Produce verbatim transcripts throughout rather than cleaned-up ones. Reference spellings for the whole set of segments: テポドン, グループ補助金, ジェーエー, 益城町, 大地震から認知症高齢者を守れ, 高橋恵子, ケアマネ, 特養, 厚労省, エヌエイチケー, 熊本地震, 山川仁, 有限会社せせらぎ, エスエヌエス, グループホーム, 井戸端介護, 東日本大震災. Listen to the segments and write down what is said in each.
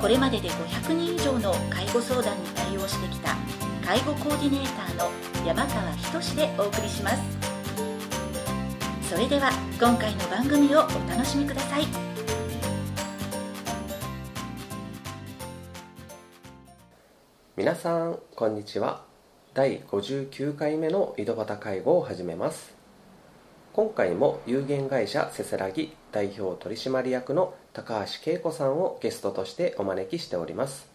これまででごひゃくにん以上の介護相談に対応してきた介護コーディネーターの山川仁でお送りします。それでは今回の番組をお楽しみください。皆さんこんにちは。だいごじゅうきゅうかいめの井戸端介護を始めます。今回も有限会社せせらぎ代表取締役の高橋恵子さんをゲストとしてお招きしております。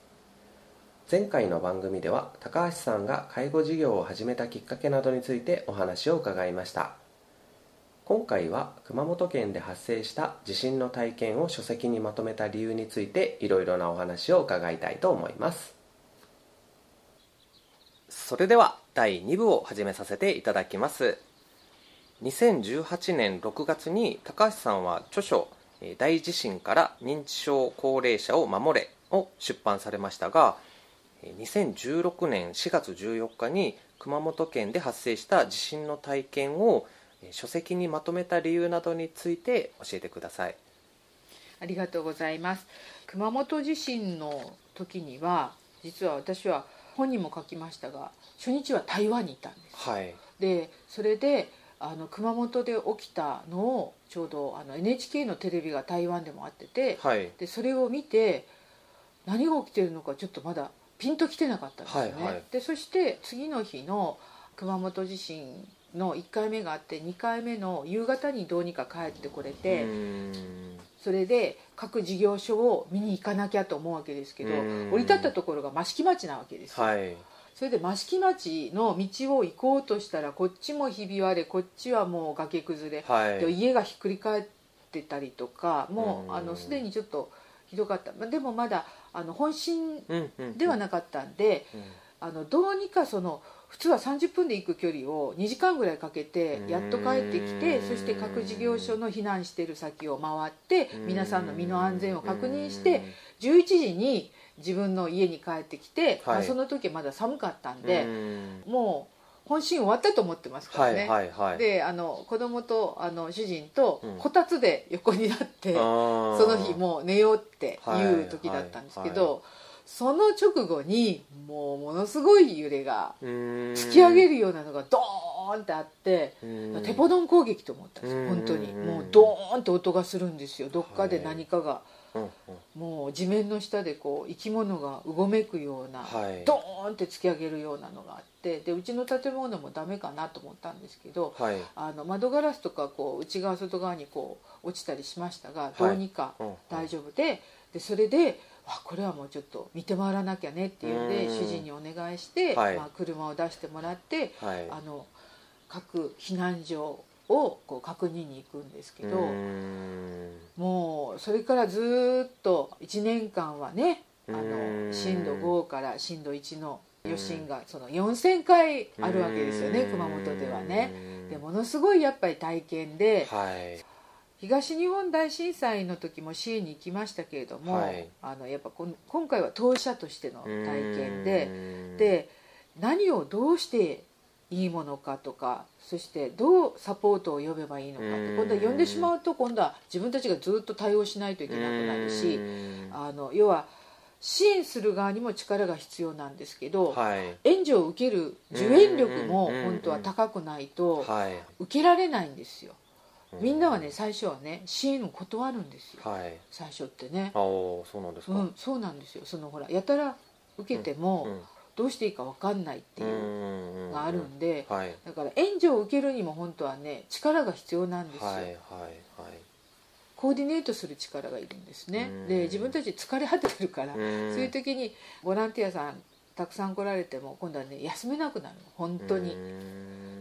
前回の番組では高橋さんが介護事業を始めたきっかけなどについてお話を伺いました。今回は熊本県で発生した地震の体験を書籍にまとめた理由についていろいろなお話を伺いたいと思います。それではだいに部を始めさせていただきます。にせんじゅうはちねんろくがつに高橋さんは著書「大地震から認知症高齢者を守れ」を出版されましたが、にせんじゅうろくねんしがつじゅうよっかに熊本県で発生した地震の体験を書籍にまとめた理由などについて教えてください。ありがとうございます。熊本地震の時には、実は私は本にも書きましたが、初日は台湾にいたんです、はい、でそれであの熊本で起きたのをちょうどあの エヌエイチケー のテレビが台湾でもあってて、はい、でそれを見て何が起きてるのかちょっとまだピンときてなかったんですよね、はいはい、でそして次の日の熊本地震のいっかいめがあって、にかいめの夕方にどうにか帰ってこれて、うーんそれで各事業所を見に行かなきゃと思うわけですけど、降り立ったところが益城町なわけですよ、はい、それで益城町の道を行こうとしたら、こっちもひび割れ、こっちはもう崖崩れ、はい、で家がひっくり返ってたりとか、もうあのすでにちょっとひどかった、ま、でもまだあの本震ではなかったんで、うんうんうん、あのどうにかその普通はさんじゅっぷんで行く距離をにじかんぐらいかけてやっと帰ってきて、そして各事業所の避難している先を回って皆さんの身の安全を確認して、じゅういちじに自分の家に帰ってきて、はい、まあ、その時まだ寒かったんで、うんもう本心終わったと思ってますからね、はいはいはい、であの子供とあの主人とこたつで横になって、うん、その日もう寝ようっていう時だったんですけど、はいはいはい、その直後にもうものすごい揺れが突き上げるようなのがドーンってあって、テポドン攻撃と思ったんですよ。本当にもうドーンって音がするんですよ。どっかで何かが、はい、もう地面の下でこう生き物がうごめくような、はい、ドーンって突き上げるようなのがあって、でうちの建物もダメかなと思ったんですけど、はい、あの窓ガラスとかこう内側外側にこう落ちたりしましたが、どうにか大丈夫で、はい、でそれであこれはもうちょっと見て回らなきゃねっていうので主人にお願いして、はい、まあ、車を出してもらって、はい、あの各避難所をこう確認に行くんですけど、もうそれからずっといちねんかんはね、あのしんどごからしんどいちの余震がそのよんせんかいあるわけですよね、熊本ではね。でものすごいやっぱり体験で、はい、東日本大震災の時も支援に行きましたけれども、はい、あのやっぱこ今回は当事者としての体験で、で何をどうしていいものかとか、そしてどうサポートを呼べばいいのかって、今度は呼んでしまうと今度は自分たちがずっと対応しないといけなくなるし、あの要は支援する側にも力が必要なんですけど、はい、援助を受ける受援力も本当は高くないと受けられないんですよ。みんなはね、最初はね支援を断るんですよ、はい、最初ってね。あそうなんですか、うん、そうなんですよ。そのほらやたら受けても、うんうん、どうしていいか分かんないっていうのがあるんで、うんうんうん、はい、だから援助を受けるにも本当はね力が必要なんですよ、はいはいはい、コーディネートする力がいるんですね。で自分たち疲れ果ててるから、そういう時にボランティアさんたくさん来られても今度はね休めなくなるの本当に。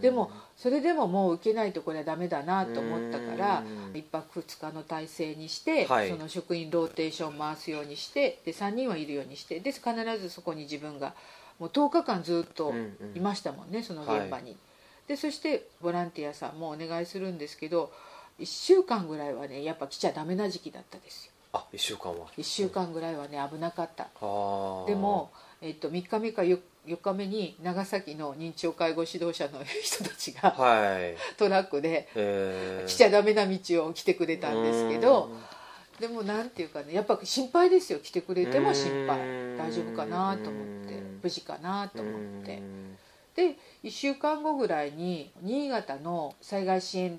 でもそれでももう受けないとこれはダメだなと思ったからいっぱくふつかの体制にして、はい、その職員ローテーション回すようにしてでさんにんはいるようにしてで必ずそこに自分がもうとおかかんずっといましたもんね、うんうん、その現場に、はい、でそしてボランティアさんもお願いするんですけどいっしゅうかんぐらいはねやっぱ来ちゃダメな時期だったですよ。あ、いっしゅうかんはいっしゅうかんぐらいはね危なかった。あでも、えっと、みっかめかよっかめに長崎の認知症介護指導者の人たちが、はい、トラックで、えー、来ちゃダメな道を来てくれたんですけどでもなんていうかねやっぱ心配ですよ。来てくれても心配大丈夫かなと思って無事かなと思ってでいっしゅうかんごぐらいに新潟の災害支援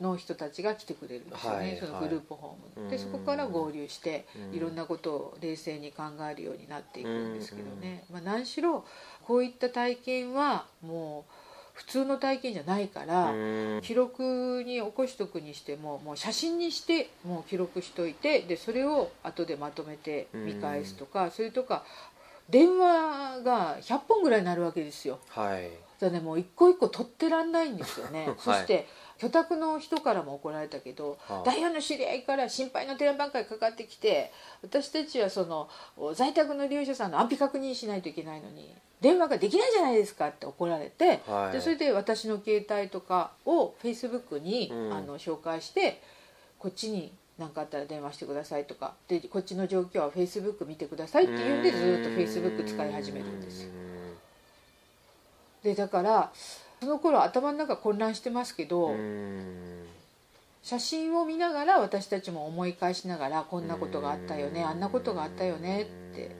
の人たちが来てくれるんですよね、はい、そのグループホーム、はい、でそこから合流していろんなことを冷静に考えるようになっていくんですけどね、まあ、何しろこういった体験はもう普通の体験じゃないから記録に起こしとくにしてももう写真にしてもう記録しといてでそれを後でまとめて見返すとかそれとか電話がひゃっぽんぐらいになるわけですよ、はい、だねもう一個一個取ってらんないんですよね、はい、そして居宅の人からも怒られたけど、はあ、ダイヤの知り合いから心配の電話ばっかりかかってきて私たちはその在宅の利用者さんの安否確認しないといけないのに電話ができないじゃないですかって怒られて、はい、でそれで私の携帯とかを Facebook に、うん、あの紹介してこっちに何かあったら電話してくださいとかでこっちの状況は Facebook 見てくださいっていうんでずっと Facebook 使い始めるんですよ。でだからその頃頭の中混乱してますけど写真を見ながら私たちも思い返しながらこんなことがあったよねあんなことがあったよねって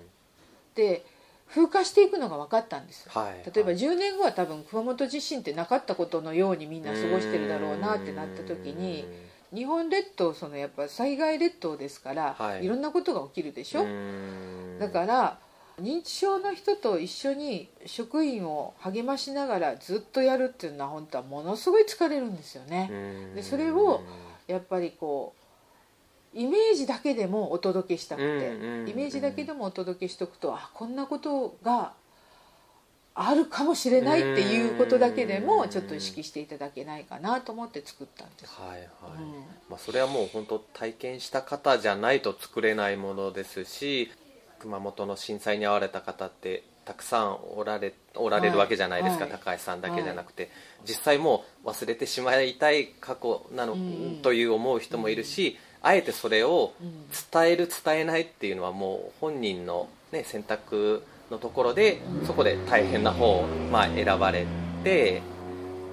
で風化していくのが分かったんです、はい、例えばじゅうねんごは多分熊本地震ってなかったことのようにみんな過ごしてるだろうなってなった時に日本列島そのやっぱ災害列島ですから、はい、いろんなことが起きるでしょ。だから認知症の人と一緒に職員を励ましながらずっとやるっていうのは本当はものすごい疲れるんですよね。でそれをやっぱりこうイメージだけでもお届けしたくてイメージだけでもお届けしとくとあこんなことがあるかもしれないっていうことだけでもちょっと意識していただけないかなと思って作ったんです。はいはい、うんまあ、それはもう本当体験した方じゃないと作れないものですし熊本の震災に遭われた方ってたくさんおられ、おられるわけじゃないですか、はい、高橋さんだけじゃなくて、はい、実際もう忘れてしまいたい過去なの、うん、という思う人もいるし、うん、あえてそれを伝える伝えないっていうのはもう本人の、ね、選択のところでそこで大変な方を、まあ、選ばれて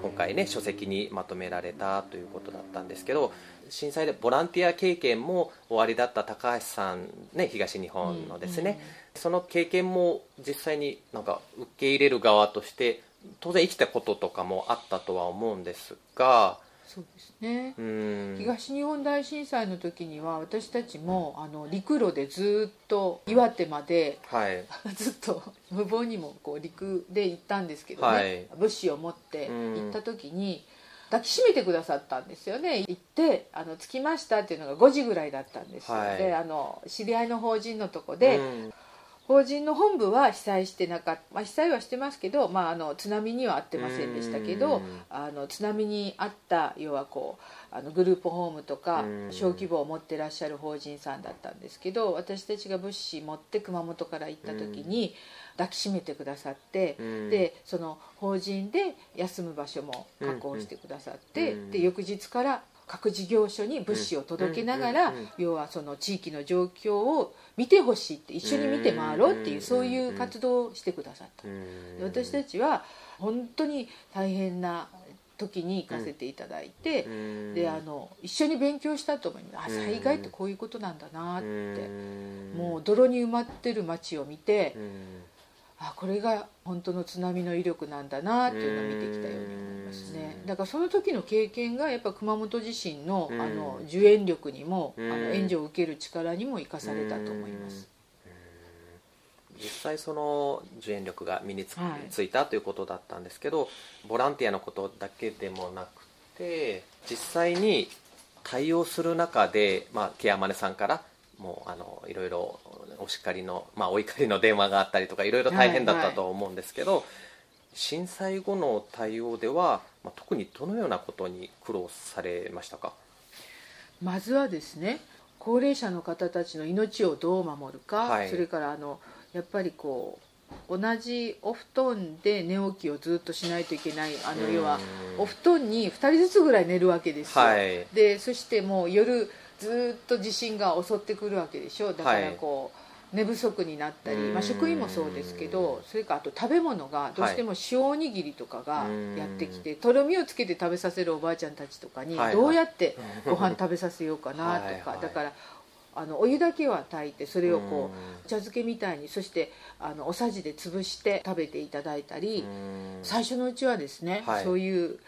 今回ね書籍にまとめられたということだったんですけど震災でボランティア経験もおありだった高橋さん、ね、東日本のですね、うんうんうん、その経験も実際になんか受け入れる側として当然生きたこととかもあったとは思うんですがそうですね、うん、東日本大震災の時には私たちもあの陸路でずっと岩手まで、はい、ずっと無謀にもこう陸で行ったんですけどね、はい、物資を持って行った時に、うん抱きしめてくださったんですよね。行ってあの着きましたっていうのがごじぐらいだったんです、はい、であの知り合いの法人のとこで、うん、法人の本部は被災してなかった、まあ、被災はしてますけど、まあ、あの津波には遭ってませんでしたけど、うん、あの津波に遭った要はこうあのグループホームとか、うん、小規模を持ってらっしゃる法人さんだったんですけど私たちが物資持って熊本から行った時に、うん抱きしめてくださって、うん、でその法人で休む場所も確保してくださって、うんうん、で翌日から各事業所に物資を届けながら、うんうん、要はその地域の状況を見てほしいって一緒に見て回ろうっていう、うん、そういう活動をしてくださった、うん、で私たちは本当に大変な時に行かせていただいて、うん、であの一緒に勉強したと思います、うん、あ災害ってこういうことなんだなって、うん、もう泥に埋まってる街を見て、うんあこれが本当の津波の威力なんだなっていうのを見てきたように思いますね。だからその時の経験がやっぱ熊本地震 の, あの受援力にもあの援助を受ける力にも生かされたと思います。実際その受援力が身に つ,、はい、ついたということだったんですけどボランティアのことだけでもなくて実際に対応する中で、まあ、ケアマネさんからもうあのいろいろお叱りの、まあ、お怒りの電話があったりとかいろいろ大変だったと思うんですけど、はいはい、震災後の対応では、まあ、特にどのようなことに苦労されましたか？まずはですね、高齢者の方たちの命をどう守るか、はい、それからあのやっぱりこう同じお布団で寝起きをずっとしないといけない、あの要はお布団にふたりずつぐらい寝るわけですよ、はい、でそしてもう夜ずっと地震が襲ってくるわけでしょ。だからこう、はい、寝不足になったり、まあ、食品もそうですけど、それからあと食べ物がどうしても塩おにぎりとかがやってきて、はい、とろみをつけて食べさせるおばあちゃんたちとかにどうやってご飯食べさせようかなとか、はいはい、だからあのお湯だけは炊いて、それをこう茶漬けみたいに、そしてあのおさじで潰して食べていただいたり、最初のうちはですね、はい、そういう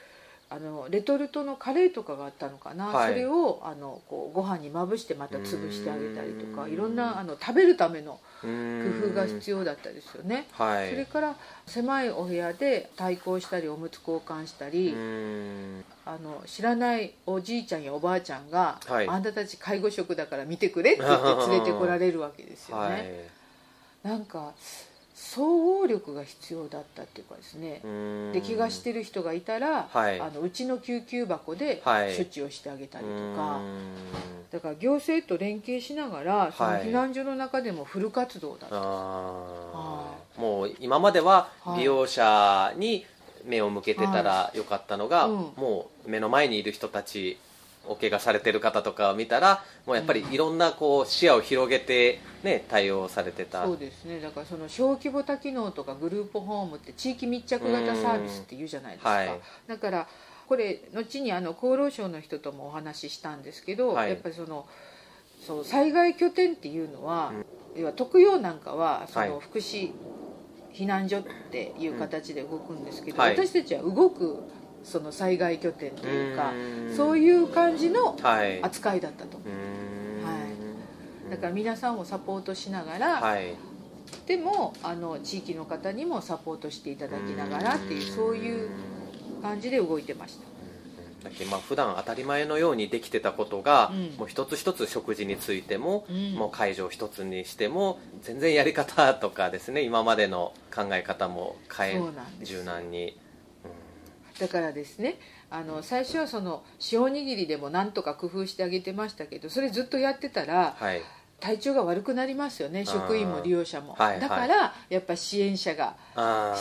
あのレトルトのカレーとかがあったのかな、はい、それをあのこうご飯にまぶしてまた潰してあげたりとか、いろんなあの食べるための工夫が必要だったですよね、はい、それから狭いお部屋で対抗したりおむつ交換したり、あの知らないおじいちゃんやおばあちゃんが、はい、あんたたち介護職だから見てくれって言って連れてこられるわけですよね、はい、なんか総合力が必要だったっていうかですね、で気がしてる人がいたら、はい、あのうちの救急箱で処置をしてあげたりとか、はい、だから行政と連携しながらその避難所の中でもフル活動だった、はい、もう今までは利用者に目を向けてたらよかったのが、はいはい、うん、もう目の前にいる人たち、お怪我されてる方とかを見たらもうやっぱりいろんなこう視野を広げて、ね、対応されてた。そうですね、だからその小規模多機能とかグループホームって地域密着型サービスっていうじゃないですか、はい、だからこれ後にあの厚労省の人ともお話ししたんですけど、はい、やっぱりそのそう災害拠点っていうのは、うん、要は特養なんかはその福祉、はい、避難所っていう形で動くんですけど、うん、はい、私たちは動くその災害拠点というか、うそういう感じの扱いだったと思う、はいはい、だから皆さんをサポートしながら、はい、でもあの地域の方にもサポートしていただきながらっていう、そういう感じで動いてました。だってまあ普段当たり前のようにできてたことが、うん、もう一つ一つ食事についても、うん、もう介助一つにしても全然やり方とかですね、今までの考え方も変え柔軟に。だからですね、あの最初はその塩おにぎりでもなんとか工夫してあげてましたけど、それずっとやってたら、はい、体調が悪くなりますよね、職員も利用者も、はいはい、だからやっぱ支援者が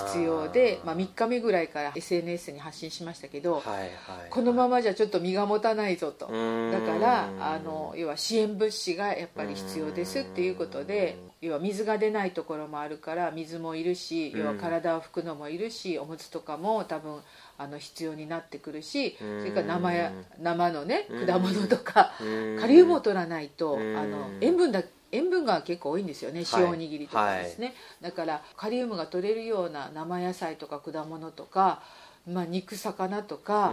必要で、あ、まあ、みっかめぐらいから エスエヌエス に発信しましたけど、はいはいはい、このままじゃちょっと身が持たないぞと、だからあの要は支援物資がやっぱり必要ですっていうことで、要は水が出ないところもあるから水もいるし、要は体を拭くのもいるし、おむつとかも多分あの必要になってくるし、それから 生, や生のね果物とかカリウムを取らないと、あの塩分だ塩分が結構多いんですよね、塩おにぎりとかですね、はいはい、だからカリウムが取れるような生野菜とか果物とか、まあ、肉魚とか、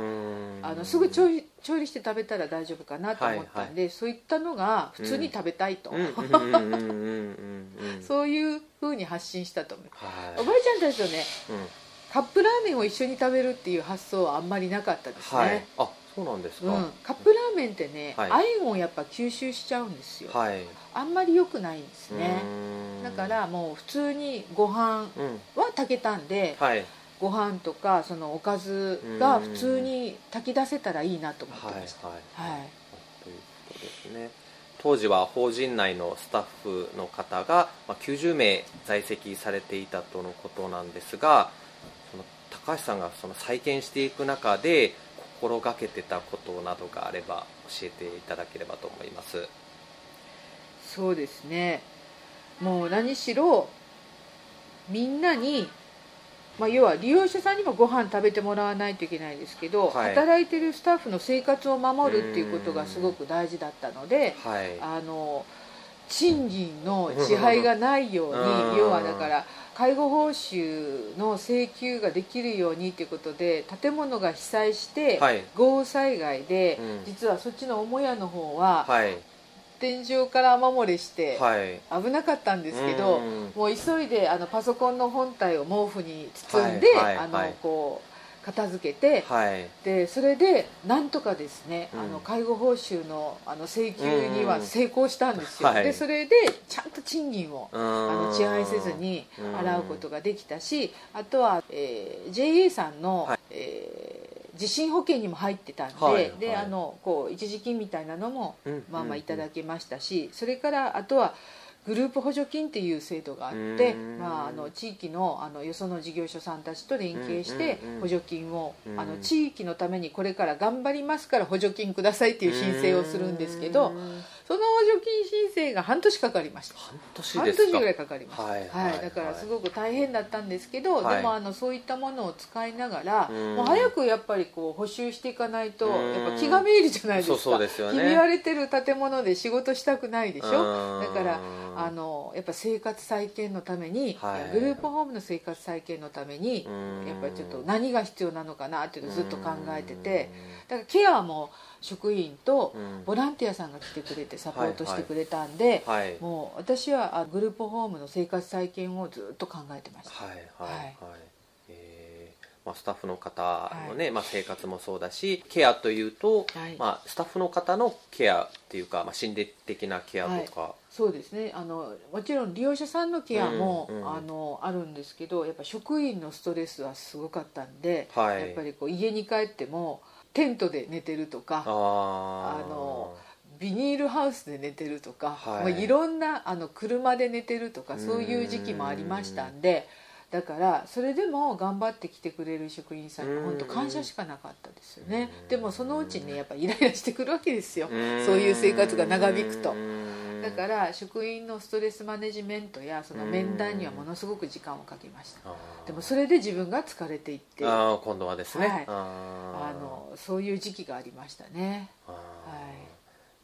あのすぐ調 理, 調理して食べたら大丈夫かなと思ったんで、はいはい、そういったのが普通に食べたいと、そういう風に発信したと思う、はい、おばあちゃんたちとね、うん、カップラーメンを一緒に食べるっていう発想はあんまりなかったですね、はい、あ、そうなんですか、うん、カップラーメンってね、はい、亜鉛をやっぱ吸収しちゃうんですよ、はい、あんまり良くないんですね。だからもう普通にご飯は炊けたんで、うん、はい、ご飯とかそのおかずが普通に炊き出せたらいいなと思ってました。当時は法人内のスタッフの方がきゅうじゅうめい在籍されていたとのことなんですが、高橋さんがその再建していく中で心がけてたことなどがあれば教えていただければと思います。そうですね、もう何しろみんなに、まあ、要は利用者さんにもご飯食べてもらわないといけないですけど、はい、働いてるスタッフの生活を守るっていうことがすごく大事だったので、はい、あの賃金の支配がないように、うん、要はだから介護報酬の請求ができるようにということで、建物が被災して、はい、豪雨災害で、うん、実はそっちの母屋の方は、はい、天井から雨漏れして、はい、危なかったんですけど、うん、もう急いであのパソコンの本体を毛布に包んで、はいはいはい、あのこう片付けて、はい、でそれでなんとかですね、うん、あの介護報酬 の, あの請求には成功したんですよ、うんうん、でそれでちゃんと賃金を、うん、あの遅配せずに払うことができたし、あとは、えー、ジェーエー さんの、はい、えー地震保険にも入ってたんで、はいはい、であのこう一時金みたいなのも、うん、まあまあいただけましたし、うん、それからあとはグループ補助金っていう制度があって、まあ、あの地域 の, あのよその事業所さんたちと連携して補助金を、うんうんうん、あの地域のためにこれから頑張りますから補助金くださいっていう申請をするんですけど、その補助金申請が半年かかりました。半年ですか？半年ぐらいかかりました、はいはいはい、だからすごく大変だったんですけど、はい、でもあのそういったものを使いながら、うん、もう早くやっぱりこう補修していかないと、うん、やっぱ気がめいるじゃないですか。そうそうですよね。ひび割れてる建物で仕事したくないでしょ、うん、だからあのやっぱ生活再建のために、はい、グループホームの生活再建のために、うん、やっぱりちょっと何が必要なのかなっていうのをずっと考えてて、うん、だからケアも職員とボランティアさんが来てくれてサポートしてくれたんで、はいはい、もう私はグループホームの生活再建をずっと考えてました。はいはいはい、えーまあ、スタッフの方の、ね、はい、まあ、生活もそうだし、ケアというと、はい、まあ、スタッフの方のケアっていうか、まあ、心理的なケアとか、はい、そうですね、あのもちろん利用者さんのケアも、うんうん、あのあるんですけど、やっぱ職員のストレスはすごかったんで、はい、やっぱりこう家に帰ってもテントで寝てるとか、ああのビニールハウスで寝てるとか、はい、まあ、いろんなあの車で寝てるとか、そういう時期もありましたんで、だからそれでも頑張ってきてくれる職員さんに本当感謝しかなかったですよね。でもそのうちね、やっぱイライラしてくるわけですよ、そういう生活が長引くと。だから職員のストレスマネジメントやその面談にはものすごく時間をかけました。でもそれで自分が疲れていって、あ今度はですね、はい、ああのそういう時期がありましたね。あ、はい、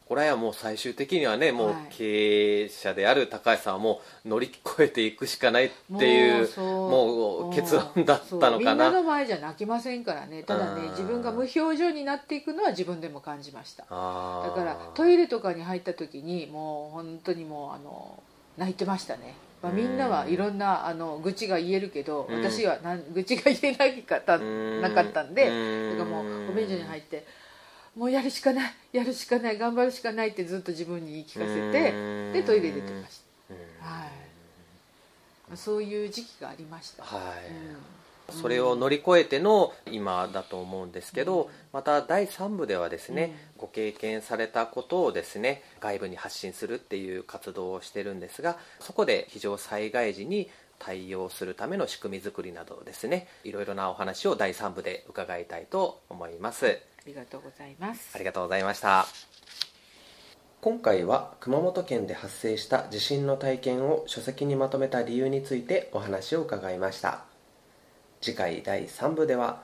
これはもう最終的にはね、もう経営者である高橋さんはもう乗り越えていくしかないっていう、もう結論だったのかな。みんなの前じゃ泣きませんからね。ただね、自分が無表情になっていくのは自分でも感じました。だからトイレとかに入った時にもう本当にもうあの泣いてましたね。まあ、みんなはいろんなあの愚痴が言えるけど、私はなん愚痴が言えなかった、なかったんで、だからもうお便所に入ってもうやるしかないやるしかない頑張るしかないってずっと自分に言い聞かせて、でトイレ出てました、はい、そういう時期がありました、はい、うん、それを乗り越えての今だと思うんですけど、うん、まただいさん部ではですね、うん、ご経験されたことをですね外部に発信するっていう活動をしてるんですが、そこで非常災害時に対応するための仕組み作りなどですね、いろいろなお話をだいさん部で伺いたいと思います。ありがとうございます。ありがとうございました。今回は熊本県で発生した地震の体験を書籍にまとめた理由についてお話を伺いました。次回だいさん部では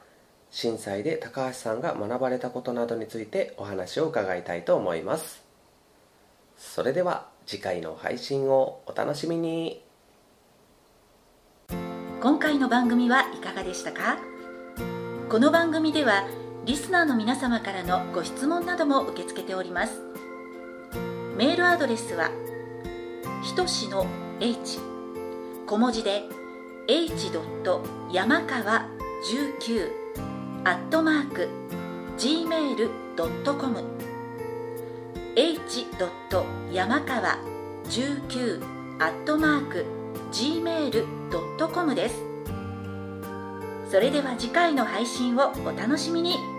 震災で高橋さんが学ばれたことなどについてお話を伺いたいと思います。それでは次回の配信をお楽しみに。今回の番組はいかがでしたか？この番組ではリスナーの皆様からのご質問なども受け付けております。メールアドレスはひとしの h 小文字で エイチ やまかわ じゅうきゅう アットマーク ジーメール ドットコム エイチ やまかわ じゅうきゅう アットマーク ジーメール ドットコム です。それでは次回の配信をお楽しみに。